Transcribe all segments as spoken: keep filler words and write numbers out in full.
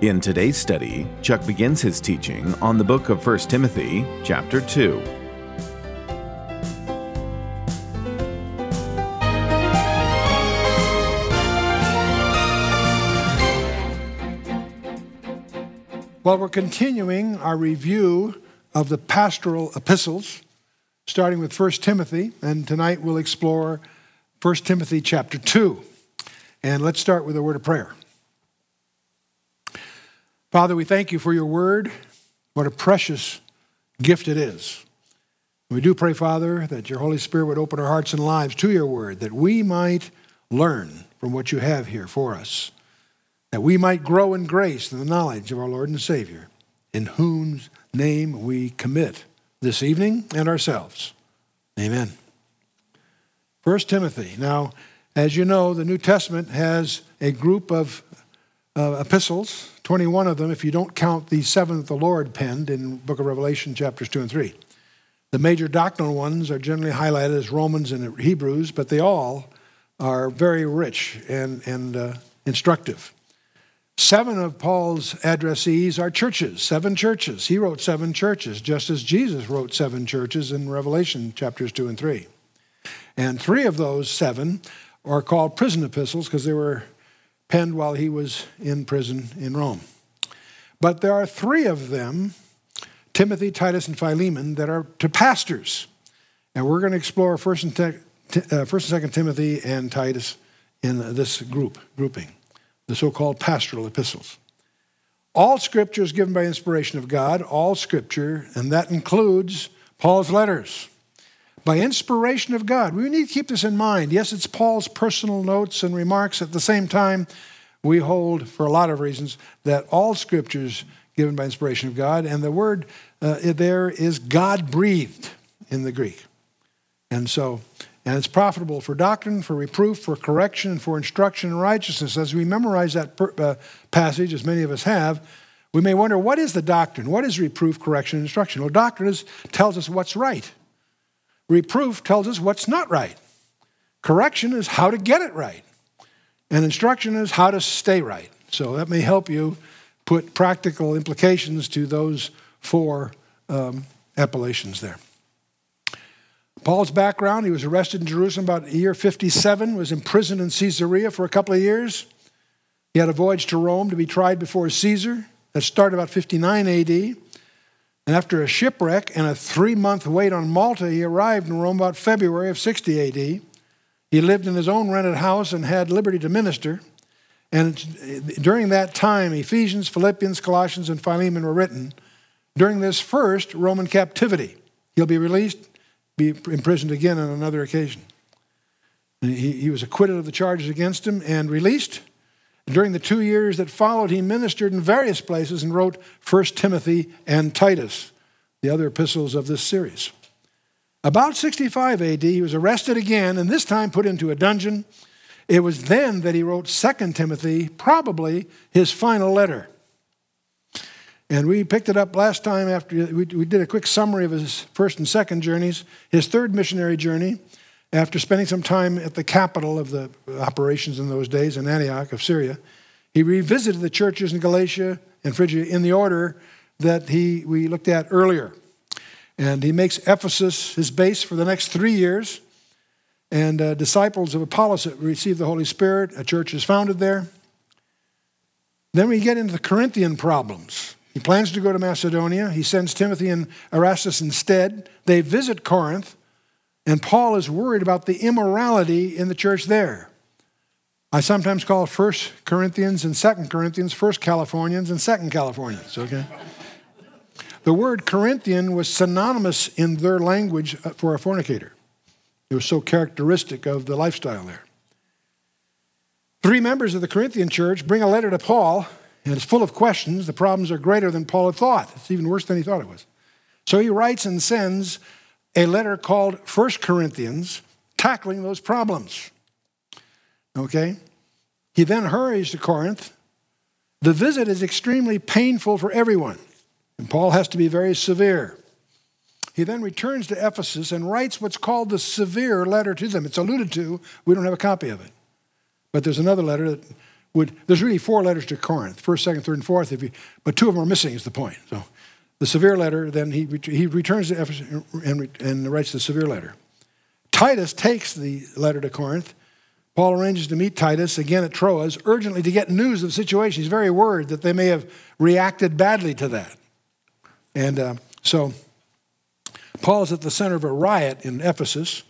In today's study, Chuck begins his teaching on the book of First Timothy, chapter two. Well, we're continuing our review of the pastoral epistles, starting with First Timothy, and tonight we'll explore First Timothy chapter two. And let's start with a word of prayer. Father, we thank you for your word. What a precious gift it is. We do pray, Father, that your Holy Spirit would open our hearts and lives to your word, that we might learn from what you have here for us, that we might grow in grace and the knowledge of our Lord and Savior, in whose name we commit this evening and ourselves. Amen. First Timothy. Now, as you know, the New Testament has a group of uh, epistles, twenty-one of them, if you don't count the seven that the Lord penned in the book of Revelation, chapters two and three. The major doctrinal ones are generally highlighted as Romans and Hebrews, but they all are very rich and, and uh, instructive. Seven of Paul's addressees are churches, seven churches. He wrote seven churches, just as Jesus wrote seven churches in Revelation, chapters two and three. And three of those seven are called prison epistles because they were penned while he was in prison in Rome. But there are three of them, Timothy, Titus, and Philemon, that are to pastors. And we're going to explore First and Second Timothy and Titus in this group grouping, the so-called pastoral epistles. All Scripture is given by inspiration of God, all Scripture, and that includes Paul's letters. By inspiration of God. We need to keep this in mind. Yes, it's Paul's personal notes and remarks. At the same time, we hold, for a lot of reasons, that all Scripture is given by inspiration of God, and the word uh, there is God-breathed in the Greek. And so, and it's profitable for doctrine, for reproof, for correction, and for instruction in righteousness. As we memorize that per, uh, passage, as many of us have, we may wonder, what is the doctrine? What is reproof, correction, and instruction? Well, doctrine is, tells us what's right. Reproof tells us what's not right. Correction is how to get it right. And instruction is how to stay right. So that may help you put practical implications to those four um, appellations there. Paul's background, he was arrested in Jerusalem about the year fifty-seven, was imprisoned in Caesarea for a couple of years. He had a voyage to Rome to be tried before Caesar. That started about fifty-nine A D, and after a shipwreck and a three-month wait on Malta, he arrived in Rome about February of sixty A D. He lived in his own rented house and had liberty to minister. And during that time, Ephesians, Philippians, Colossians, and Philemon were written. During this first Roman captivity, he'll be released, be imprisoned again on another occasion. And he, he was acquitted of the charges against him and released. During the two years that followed, he ministered in various places and wrote First Timothy and Titus, the other epistles of this series. About sixty-five A D, he was arrested again, and this time put into a dungeon. It was then that he wrote Second Timothy, probably his final letter. And we picked it up last time after we did a quick summary of his first and second journeys, his third missionary journey, after spending some time at the capital of the operations in those days, in Antioch of Syria. He revisited the churches in Galatia and Phrygia in the order that he we looked at earlier. And he makes Ephesus his base for the next three years. And uh, disciples of Apollos received the Holy Spirit. A church is founded there. Then we get into the Corinthian problems. He plans to go to Macedonia. He sends Timothy and Erastus instead. They visit Corinth. And Paul is worried about the immorality in the church there. I sometimes call First Corinthians and Second Corinthians First Californians and Second Californians, okay? The word Corinthian was synonymous in their language for a fornicator. It was so characteristic of the lifestyle there. Three members of the Corinthian church bring a letter to Paul, And it's full of questions. The problems are greater than Paul had thought. It's even worse than he thought it was. So he writes and sends a letter called First Corinthians, tackling those problems. Okay? He then hurries to Corinth. The visit is extremely painful for everyone, and Paul has to be very severe. He then returns to Ephesus and writes what's called the severe letter to them. It's alluded to. We don't have a copy of it. But there's another letter that would, there's really four letters to Corinth, first, second, third, and fourth, if you, but two of them are missing is the point. So the severe letter, then he, he returns to Ephesus and, and writes the severe letter. Titus takes the letter to Corinth. Paul arranges to meet Titus again at Troas, urgently to get news of the situation. He's very worried that they may have reacted badly to that. And uh, so Paul's at the center of a riot in Ephesus.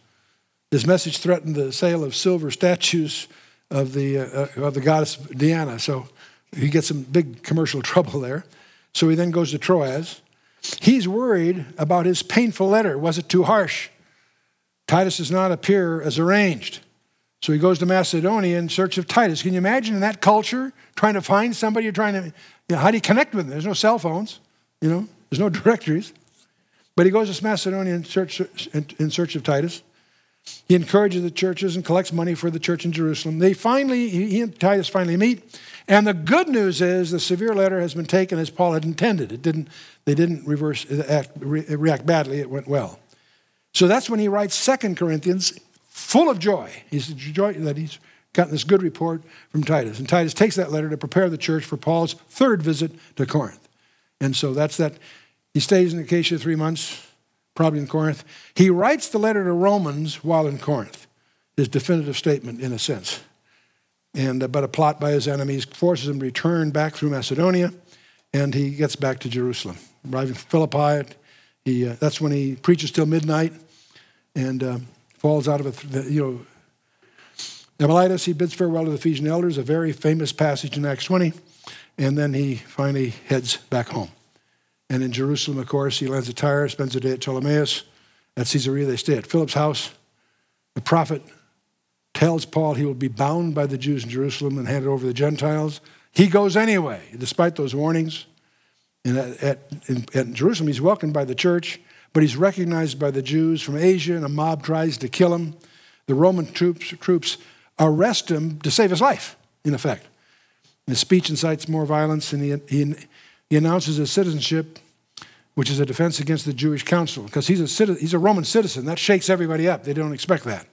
His message threatened the sale of silver statues of the, uh, of the goddess Diana. So he gets some big commercial trouble there. So he then goes to Troas. He's worried about his painful letter. Was it too harsh? Titus does not appear as arranged. So he goes to Macedonia in search of Titus. Can you imagine in that culture, trying to find somebody, you're trying to, you know, how do you connect with them? There's no cell phones, you know, there's no directories. But he goes to Macedonia in search, in, in search of Titus. He encourages the churches and collects money for the church in Jerusalem. They finally, he and Titus finally meet. And the good news is the severe letter has been taken as Paul had intended. It didn't, they didn't reverse, act, react badly, it went well. So that's when he writes Second Corinthians, full of joy. He's joyful that he's gotten this good report from Titus. And Titus takes that letter to prepare the church for Paul's third visit to Corinth. And so that's that. He stays in Acacia three months, probably in Corinth. He writes the letter to Romans while in Corinth, his definitive statement in a sense. And but a plot by his enemies forces him to return back through Macedonia, and he gets back to Jerusalem. Arriving at Philippi, he, uh, that's when he preaches till midnight, and uh, falls out of a, you know, Apollos. He bids farewell to the Ephesian elders, a very famous passage in Acts twenty, and then he finally heads back home. And in Jerusalem, of course, he lands at Tyre, spends a day at Ptolemais. At Caesarea, they stay at Philip's house. The prophet tells Paul he will be bound by the Jews in Jerusalem and handed over to the Gentiles. He goes anyway, despite those warnings. And at, at, in, at Jerusalem, he's welcomed by the church, but he's recognized by the Jews from Asia, and a mob tries to kill him. The Roman troops, troops arrest him to save his life, in effect. And his speech incites more violence, and he... he He announces his citizenship, which is a defense against the Jewish council, because he's a citizen, he's a Roman citizen. That shakes everybody up. They don't expect that.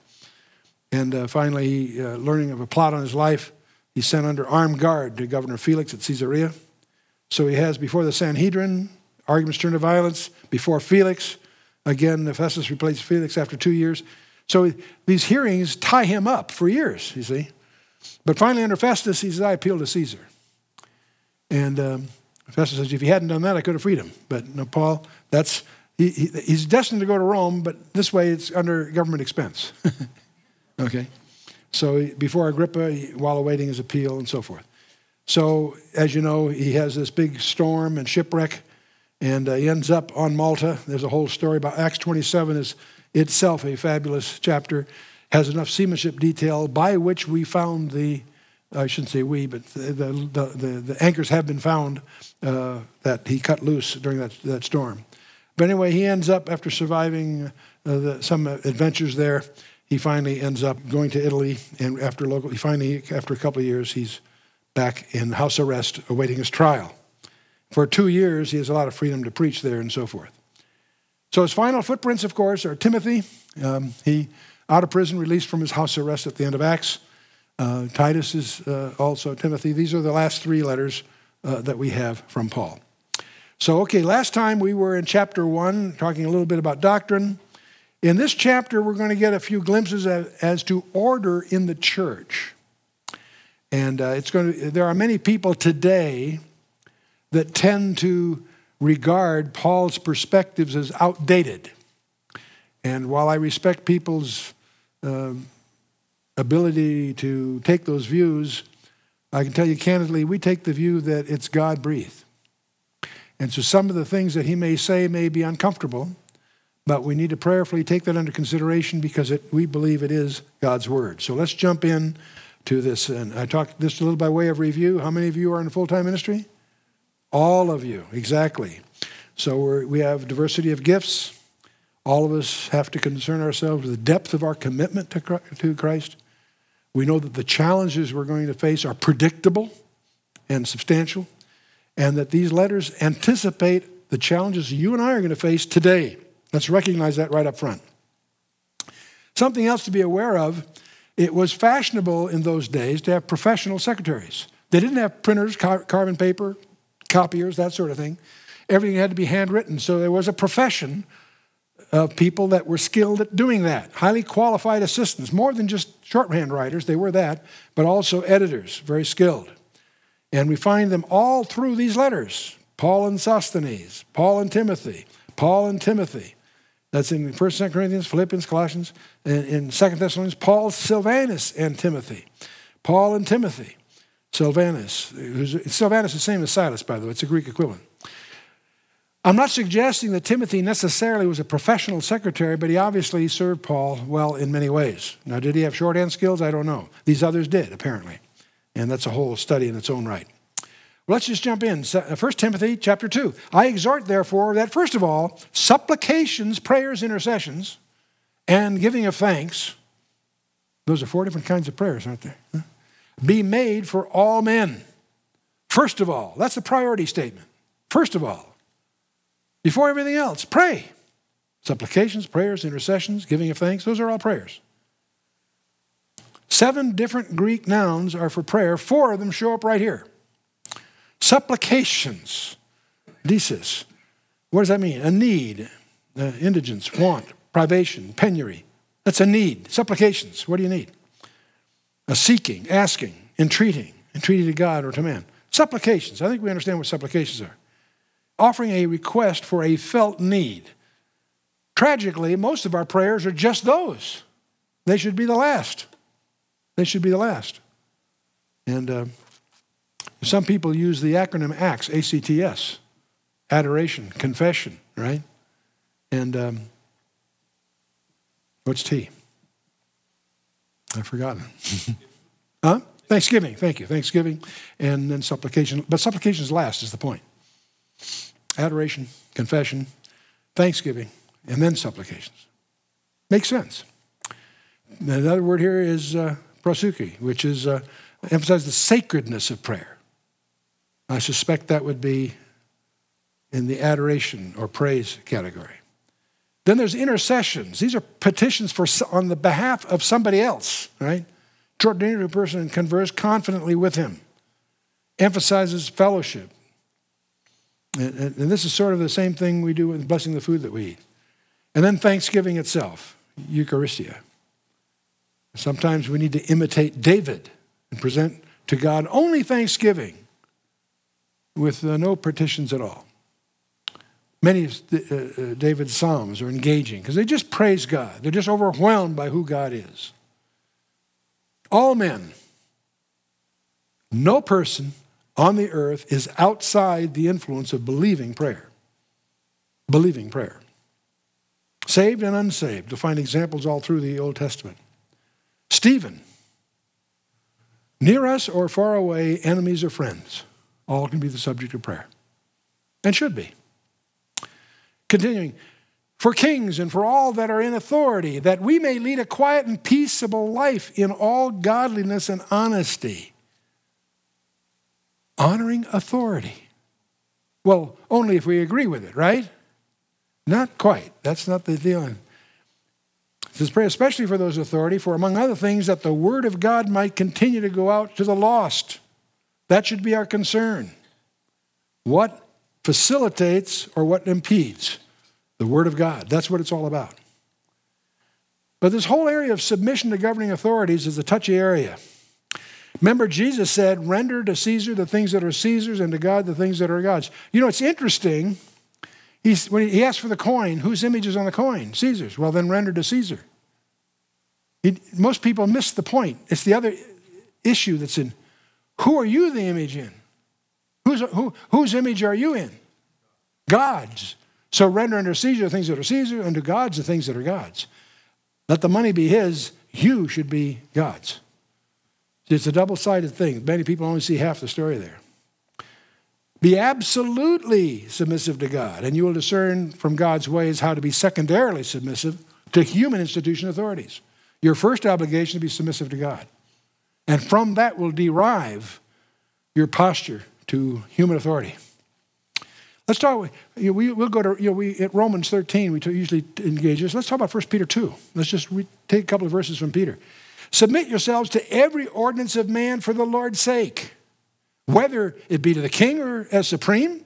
And uh, finally, uh, learning of a plot on his life, he's sent under armed guard to Governor Felix at Caesarea. So he has, before the Sanhedrin, arguments turn to violence. Before Felix, again, Festus replaces Felix after two years. So these hearings tie him up for years, you see. But finally, under Festus, he says, I appeal to Caesar. And... Um, Festus says, if he hadn't done that, I could have freed him. But no, Paul, that's he, he, he's destined to go to Rome, but this way it's under government expense. Okay? So before Agrippa, while awaiting his appeal and so forth. So as you know, he has this big storm and shipwreck, and uh, he ends up on Malta. There's a whole story about Acts twenty-seven is itself a fabulous chapter, has enough seamanship detail by which we found the I shouldn't say we, but the the, the, the anchors have been found uh, that he cut loose during that, that storm. But anyway, he ends up, after surviving uh, the, some adventures there, he finally ends up going to Italy, and after local, he finally, after a couple of years, he's back in house arrest awaiting his trial. For two years, he has a lot of freedom to preach there and so forth. So his final footprints, of course, are Timothy. Um, he, out of prison, released from his house arrest at the end of Acts. Uh, Titus is uh, also Timothy. These are the last three letters uh, that we have from Paul. So, okay, last time we were in chapter one, talking a little bit about doctrine. In this chapter, we're going to get a few glimpses as, as to order in the church. And uh, it's going to, there are many people today that tend to regard Paul's perspectives as outdated. And while I respect people's uh, ability to take those views, I can tell you candidly, we take the view that it's God-breathed. And so some of the things that he may say may be uncomfortable, but we need to prayerfully take that under consideration because it, we believe it is God's word. So let's jump in to this. And I talked this a little by way of review. How many of you are in full-time ministry? All of you, exactly. So we're, we have diversity of gifts. All of us have to concern ourselves with the depth of our commitment to Christ. We know that the challenges we're going to face are predictable and substantial, and that these letters anticipate the challenges you and I are going to face today. Let's recognize that right up front. Something else to be aware of, it was fashionable in those days to have professional secretaries. They didn't have printers, carbon paper, copiers, that sort of thing. Everything had to be handwritten, so there was a profession of people that were skilled at doing that, highly qualified assistants, more than just shorthand writers, they were that, but also editors, very skilled. And we find them all through these letters, Paul and Sosthenes, Paul and Timothy, Paul and Timothy. That's in First Corinthians, Philippians, Colossians, and in Second Thessalonians, Paul, Sylvanus, and Timothy. Paul and Timothy, Sylvanus. Sylvanus is the same as Silas, by the way. It's a Greek equivalent. I'm not suggesting that Timothy necessarily was a professional secretary, but he obviously served Paul well in many ways. Now, did he have shorthand skills? I don't know. These others did, apparently. And that's a whole study in its own right. Well, let's just jump in. First Timothy chapter two. I exhort, therefore, that first of all, supplications, prayers, intercessions, and giving of thanks. Those are four different kinds of prayers, aren't there? Huh? Be made for all men. First of all. That's the priority statement. First of all. Before everything else, pray. Supplications, prayers, intercessions, giving of thanks, those are all prayers. Seven different Greek nouns are for prayer. Four of them show up right here. Supplications, desis. What does that mean? A need, uh, indigence, want, privation, penury. That's a need. Supplications, what do you need? A seeking, asking, entreating, entreaty to God or to man. Supplications, I think we understand what supplications are. Offering a request for a felt need. Tragically, most of our prayers are just those. They should be the last. They should be the last. And uh, some people use the acronym ACTS, A C T S, adoration, confession, right? And um, what's T? I've forgotten. Huh? Thanksgiving, thank you, Thanksgiving. And then supplication, but supplication's last is the point. Adoration, confession, thanksgiving, and then supplications. Makes sense. Another word here is uh, prosuke, which is uh, emphasizes the sacredness of prayer. I suspect that would be in the adoration or praise category. Then there's intercessions. These are petitions for on the behalf of somebody else, right? To a person and converse confidently with him. Emphasizes fellowship. And this is sort of the same thing we do in blessing the food that we eat. And then thanksgiving itself, Eucharistia. Sometimes we need to imitate David and present to God only thanksgiving with uh, no petitions at all. Many of the, uh, David's Psalms are engaging because they just praise God. They're just overwhelmed by who God is. All men, no person on the earth is outside the influence of believing prayer. Believing prayer. Saved and unsaved. You'll find examples all through the Old Testament. Stephen. Near us or far away, enemies or friends. All can be the subject of prayer. And should be. Continuing. For kings and for all that are in authority, that we may lead a quiet and peaceable life in all godliness and honesty. Honoring authority. Well, only if we agree with it, right? Not quite. That's not the deal. It says, pray especially for those authority, for among other things, that the word of God might continue to go out to the lost. That should be our concern. What facilitates or what impedes? The word of God. That's what it's all about. But this whole area of submission to governing authorities is a touchy area. Remember, Jesus said, render to Caesar the things that are Caesar's and to God the things that are God's. You know, it's interesting. He's, when he asked for the coin, whose image is on the coin? Caesar's. Well, then render to Caesar. He, most people miss the point. It's the other issue that's in. Who are you the image in? Who's, who, whose image are you in? God's. So render unto Caesar the things that are Caesar, and to God's the things that are God's. Let the money be his. You should be God's. It's a double-sided thing. Many people only see half the story there. Be absolutely submissive to God, and you will discern from God's ways how to be secondarily submissive to human institution authorities. Your first obligation is to be submissive to God. And from that will derive your posture to human authority. Let's talk, you know, we, we'll go to, you know, we, at Romans thirteen, we usually engage this. Let's talk about First Peter two. Let's just re- take a couple of verses from Peter. Submit yourselves to every ordinance of man for the Lord's sake, whether it be to the king or as supreme,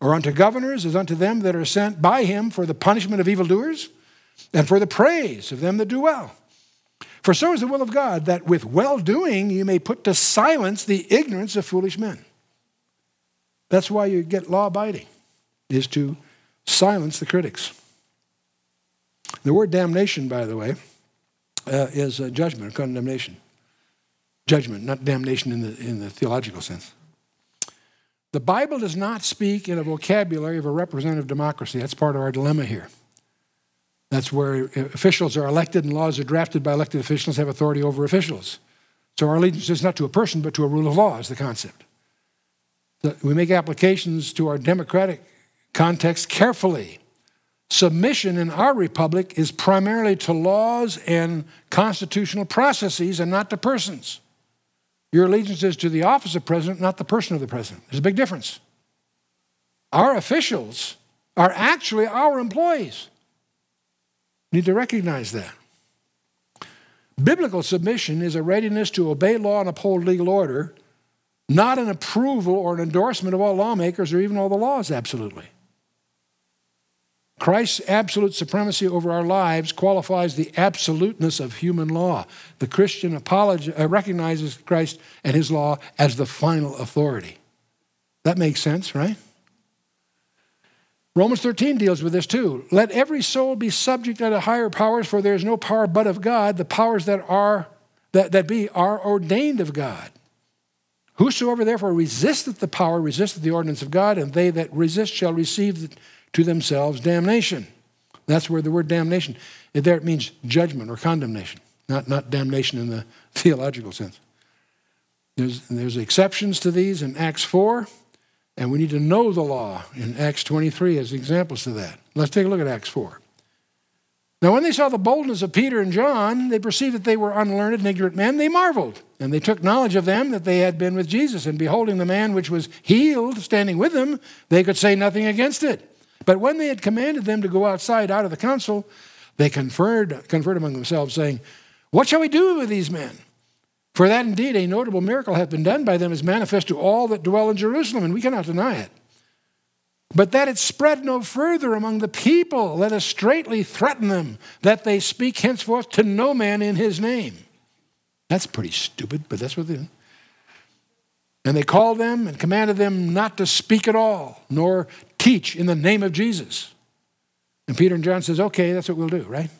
or unto governors as unto them that are sent by him for the punishment of evildoers, and for the praise of them that do well. For so is the will of God, that with well-doing you may put to silence the ignorance of foolish men. That's why you get law-abiding, is to silence the critics. The word damnation, by the way, uh, is uh, judgment or condemnation. Judgment, not damnation in the, in the theological sense. The Bible does not speak in a vocabulary of a representative democracy. That's part of our dilemma here. That's where officials are elected and laws are drafted by elected officials, have authority over officials. So our allegiance is not to a person, but to a rule of law is the concept. We make applications to our democratic context carefully. Submission in our republic is primarily to laws and constitutional processes and not to persons. Your allegiance is to the office of president, not the person of the president. There's a big difference. Our officials are actually our employees. You need to recognize that. Biblical submission is a readiness to obey law and uphold legal order, not an approval or an endorsement of all lawmakers or even all the laws, absolutely. Christ's absolute supremacy over our lives qualifies the absoluteness of human law. The Christian apolog- uh, recognizes Christ and his law as the final authority. That makes sense, right? Romans thirteen deals with this too. Let every soul be subject unto higher powers, for there is no power but of God. The powers that are that, that be are ordained of God. Whosoever therefore resisteth the power, resisteth the ordinance of God, and they that resist shall receive to themselves damnation. That's where the word damnation, there it means judgment or condemnation, not, not damnation in the theological sense. There's, there's exceptions to these in Acts four, and we need to know the law in Acts twenty-three as examples to that. Let's take a look at Acts four. Now when they saw the boldness of Peter and John, they perceived that they were unlearned and ignorant men. They marveled, and they took knowledge of them that they had been with Jesus. And beholding the man which was healed, standing with them, they could say nothing against it. But when they had commanded them to go outside, out of the council, they conferred, conferred among themselves, saying, What shall we do with these men? For that indeed a notable miracle hath been done by them is manifest to all that dwell in Jerusalem, and we cannot deny it. But that it spread no further among the people, let us straitly threaten them, that they speak henceforth to no man in his name. That's pretty stupid, but that's what they do. And they called them and commanded them not to speak at all, nor teach in the name of Jesus. And Peter and John says, okay, that's what we'll do, right?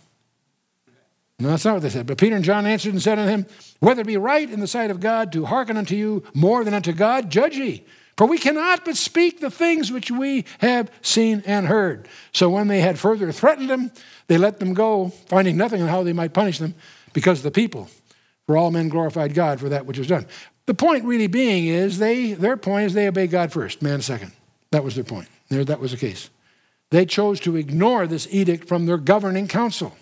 No, that's not what they said. But Peter and John answered and said unto him, Whether it be right in the sight of God to hearken unto you more than unto God, judge ye. For we cannot but speak the things which we have seen and heard. So when they had further threatened them, they let them go, finding nothing on how they might punish them, because of the people. For all men glorified God for that which was done. The point really being is, they their point is they obey God first, man second. That was their point. There, that was the case. They chose to ignore this edict from their governing council.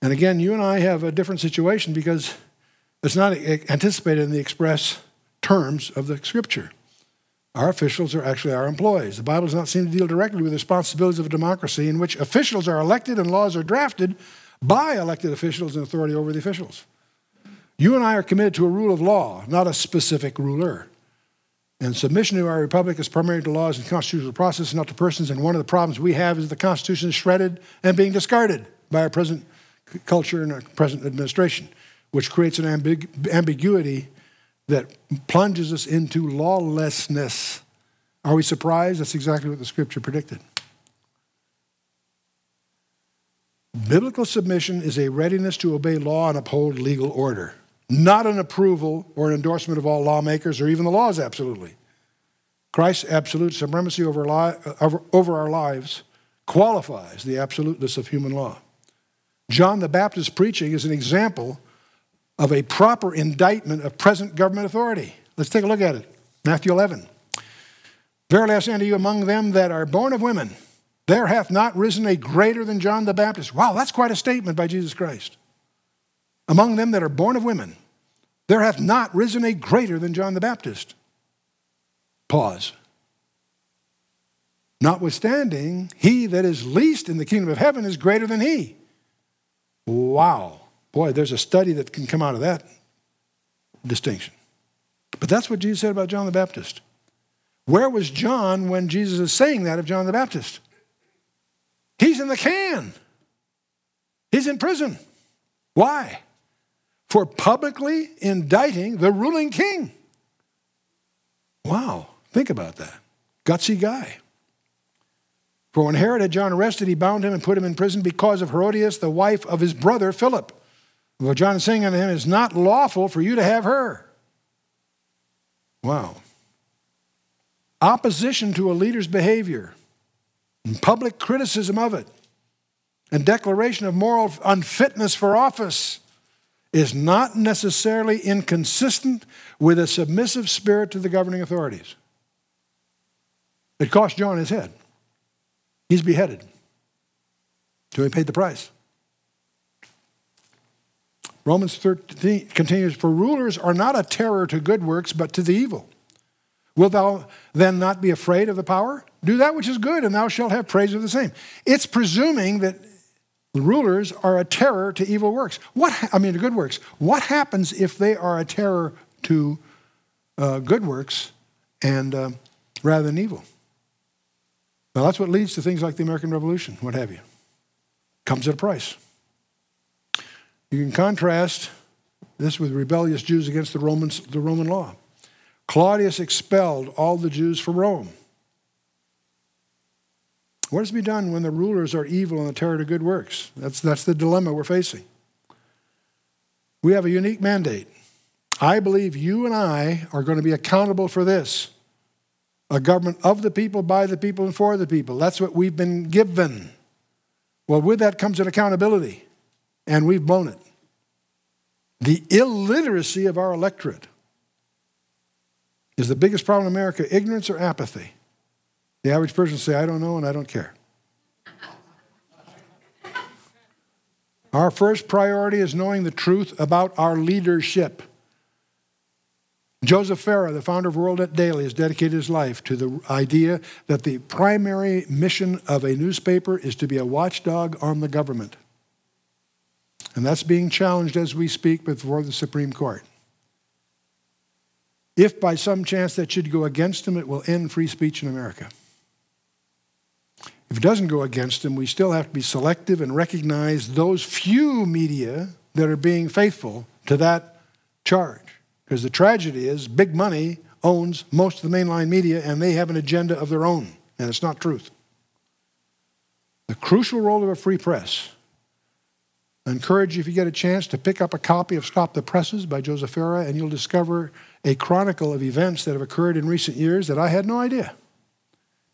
And again, you and I have a different situation because it's not anticipated in the express terms of the scripture. Our officials are actually our employees. The Bible does not seem to deal directly with the responsibilities of a democracy in which officials are elected and laws are drafted by elected officials and authority over the officials. You and I are committed to a rule of law, not a specific ruler. And submission to our republic is primarily to laws and constitutional process, not to persons. And one of the problems we have is the Constitution is shredded and being discarded by our present culture and our present administration, which creates an ambig- ambiguity that plunges us into lawlessness. Are we surprised? That's exactly what the scripture predicted. Biblical submission is a readiness to obey law and uphold legal order, not an approval or an endorsement of all lawmakers or even the laws, absolutely. Christ's absolute supremacy over, li- over, over our lives qualifies the absoluteness of human law. John the Baptist's preaching is an example of a proper indictment of present government authority. Let's take a look at it. Matthew eleven. Verily I say unto you, among them that are born of women, there hath not risen a greater than John the Baptist. Wow, that's quite a statement by Jesus Christ. Among them that are born of women, there hath not risen a greater than John the Baptist. Pause. Notwithstanding, he that is least in the kingdom of heaven is greater than he. Wow. Boy, there's a study that can come out of that distinction. But that's what Jesus said about John the Baptist. Where was John when Jesus is saying that of John the Baptist? He's in the can. He's in prison. Why? For publicly indicting the ruling king. Wow, think about that. Gutsy guy. For when Herod had John arrested, he bound him and put him in prison because of Herodias, the wife of his brother Philip. Well, John is saying unto him, it is not lawful for you to have her. Wow. Opposition to a leader's behavior and public criticism of it and declaration of moral unfitness for office is not necessarily inconsistent with a submissive spirit to the governing authorities. It cost John his head. He's beheaded. So he paid the price. Romans thirteen continues, for rulers are not a terror to good works, but to the evil. Wilt thou then not be afraid of the power? Do that which is good, and thou shalt have praise of the same. It's presuming that rulers are a terror to evil works. What I mean, to good works. What happens if they are a terror to uh, good works and uh, rather than evil? Now, that's what leads to things like the American Revolution, what have you. Comes at a price. You can contrast this with rebellious Jews against the Romans, the Roman law. Claudius expelled all the Jews from Rome. What is to be done when the rulers are evil and the terror to good works? That's, that's the dilemma we're facing. We have a unique mandate. I believe you and I are going to be accountable for this. A government of the people, by the people, and for the people. That's what we've been given. Well, with that comes an accountability. And we've blown it. The illiteracy of our electorate is the biggest problem in America. Ignorance or apathy? The average person says, I don't know and I don't care. Our first priority is knowing the truth about our leadership. Joseph Farah, the founder of World Net Daily, has dedicated his life to the idea that the primary mission of a newspaper is to be a watchdog on the government. And that's being challenged as we speak before the Supreme Court. If by some chance that should go against him, it will end free speech in America. If it doesn't go against him, we still have to be selective and recognize those few media that are being faithful to that charge. Because the tragedy is big money owns most of the mainline media and they have an agenda of their own. And it's not truth. The crucial role of a free press. I encourage you, if you get a chance, to pick up a copy of Stop the Presses by Joseph Farah, and you'll discover a chronicle of events that have occurred in recent years that I had no idea.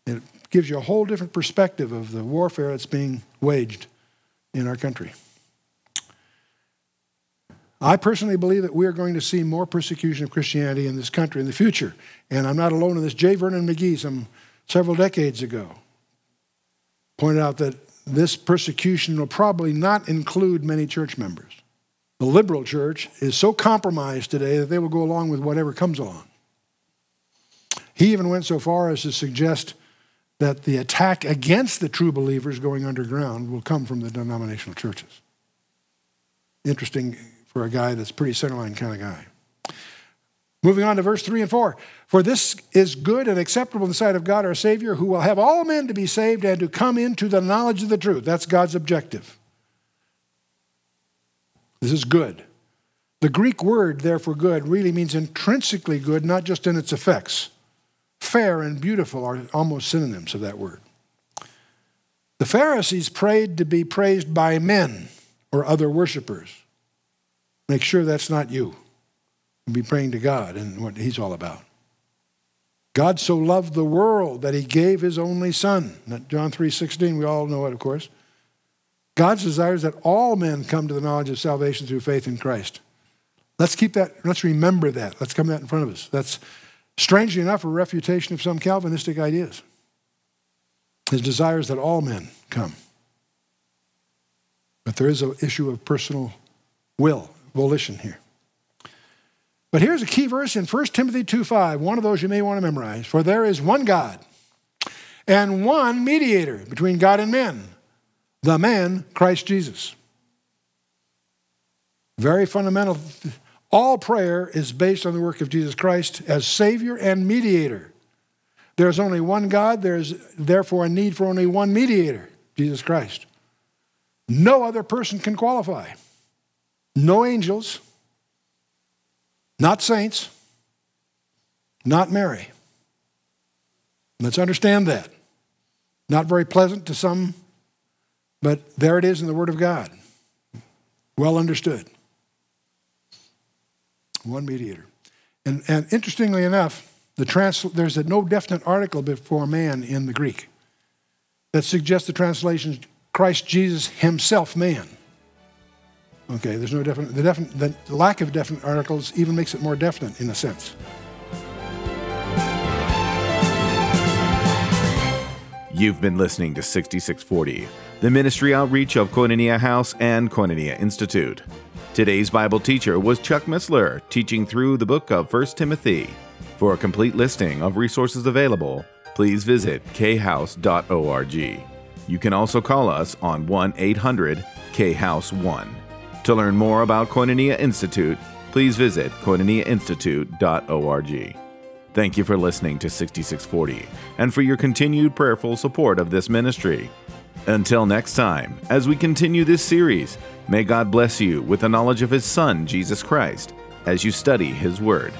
It gives you a whole different perspective of the warfare that's being waged in our country. I personally believe that we are going to see more persecution of Christianity in this country in the future, and I'm not alone in this. J. Vernon McGee, some several decades ago, pointed out that this persecution will probably not include many church members. The liberal church is so compromised today that they will go along with whatever comes along. He even went so far as to suggest that the attack against the true believers going underground will come from the denominational churches. Interesting for a guy that's pretty centerline kind of guy. Moving on to verse three and four. For this is good and acceptable in the sight of God our Savior, who will have all men to be saved and to come into the knowledge of the truth. That's God's objective. This is good. The Greek word there for good really means intrinsically good, not just in its effects. Fair and beautiful are almost synonyms of that word. The Pharisees prayed to be praised by men or other worshipers. Make sure that's not you. Be praying to God and what he's all about. God so loved the world that he gave his only son. John three sixteen, we all know it, of course. God's desire is that all men come to the knowledge of salvation through faith in Christ. Let's keep that, let's remember that. Let's come that in front of us. That's, strangely enough, a refutation of some Calvinistic ideas. His desire is that all men come. But there is an issue of personal will, volition here. But here's a key verse in First Timothy two five, one of those you may want to memorize. For there is one God and one mediator between God and men, the man, Christ Jesus. Very fundamental. All prayer is based on the work of Jesus Christ as Savior and mediator. There is only one God. There is therefore a need for only one mediator, Jesus Christ. No other person can qualify. No angels. Not saints, not Mary. Let's understand that. Not very pleasant to some, but there it is in the Word of God. Well understood. One mediator. And, and interestingly enough, the trans, there's a no definite article before man in the Greek that suggests the translation Christ Jesus himself man. Okay, there's no definite, the, definite, the lack of definite articles even makes it more definite in a sense. You've been listening to sixty-six forty, the ministry outreach of Koinonia House and Koinonia Institute. Today's Bible teacher was Chuck Missler, teaching through the book of First Timothy. For a complete listing of resources available, please visit k house dot org. You can also call us on one eight hundred K house one. To learn more about Koinonia Institute, please visit koinonia institute dot org. Thank you for listening to sixty-six forty and for your continued prayerful support of this ministry. Until next time, as we continue this series, may God bless you with the knowledge of His Son, Jesus Christ, as you study His Word.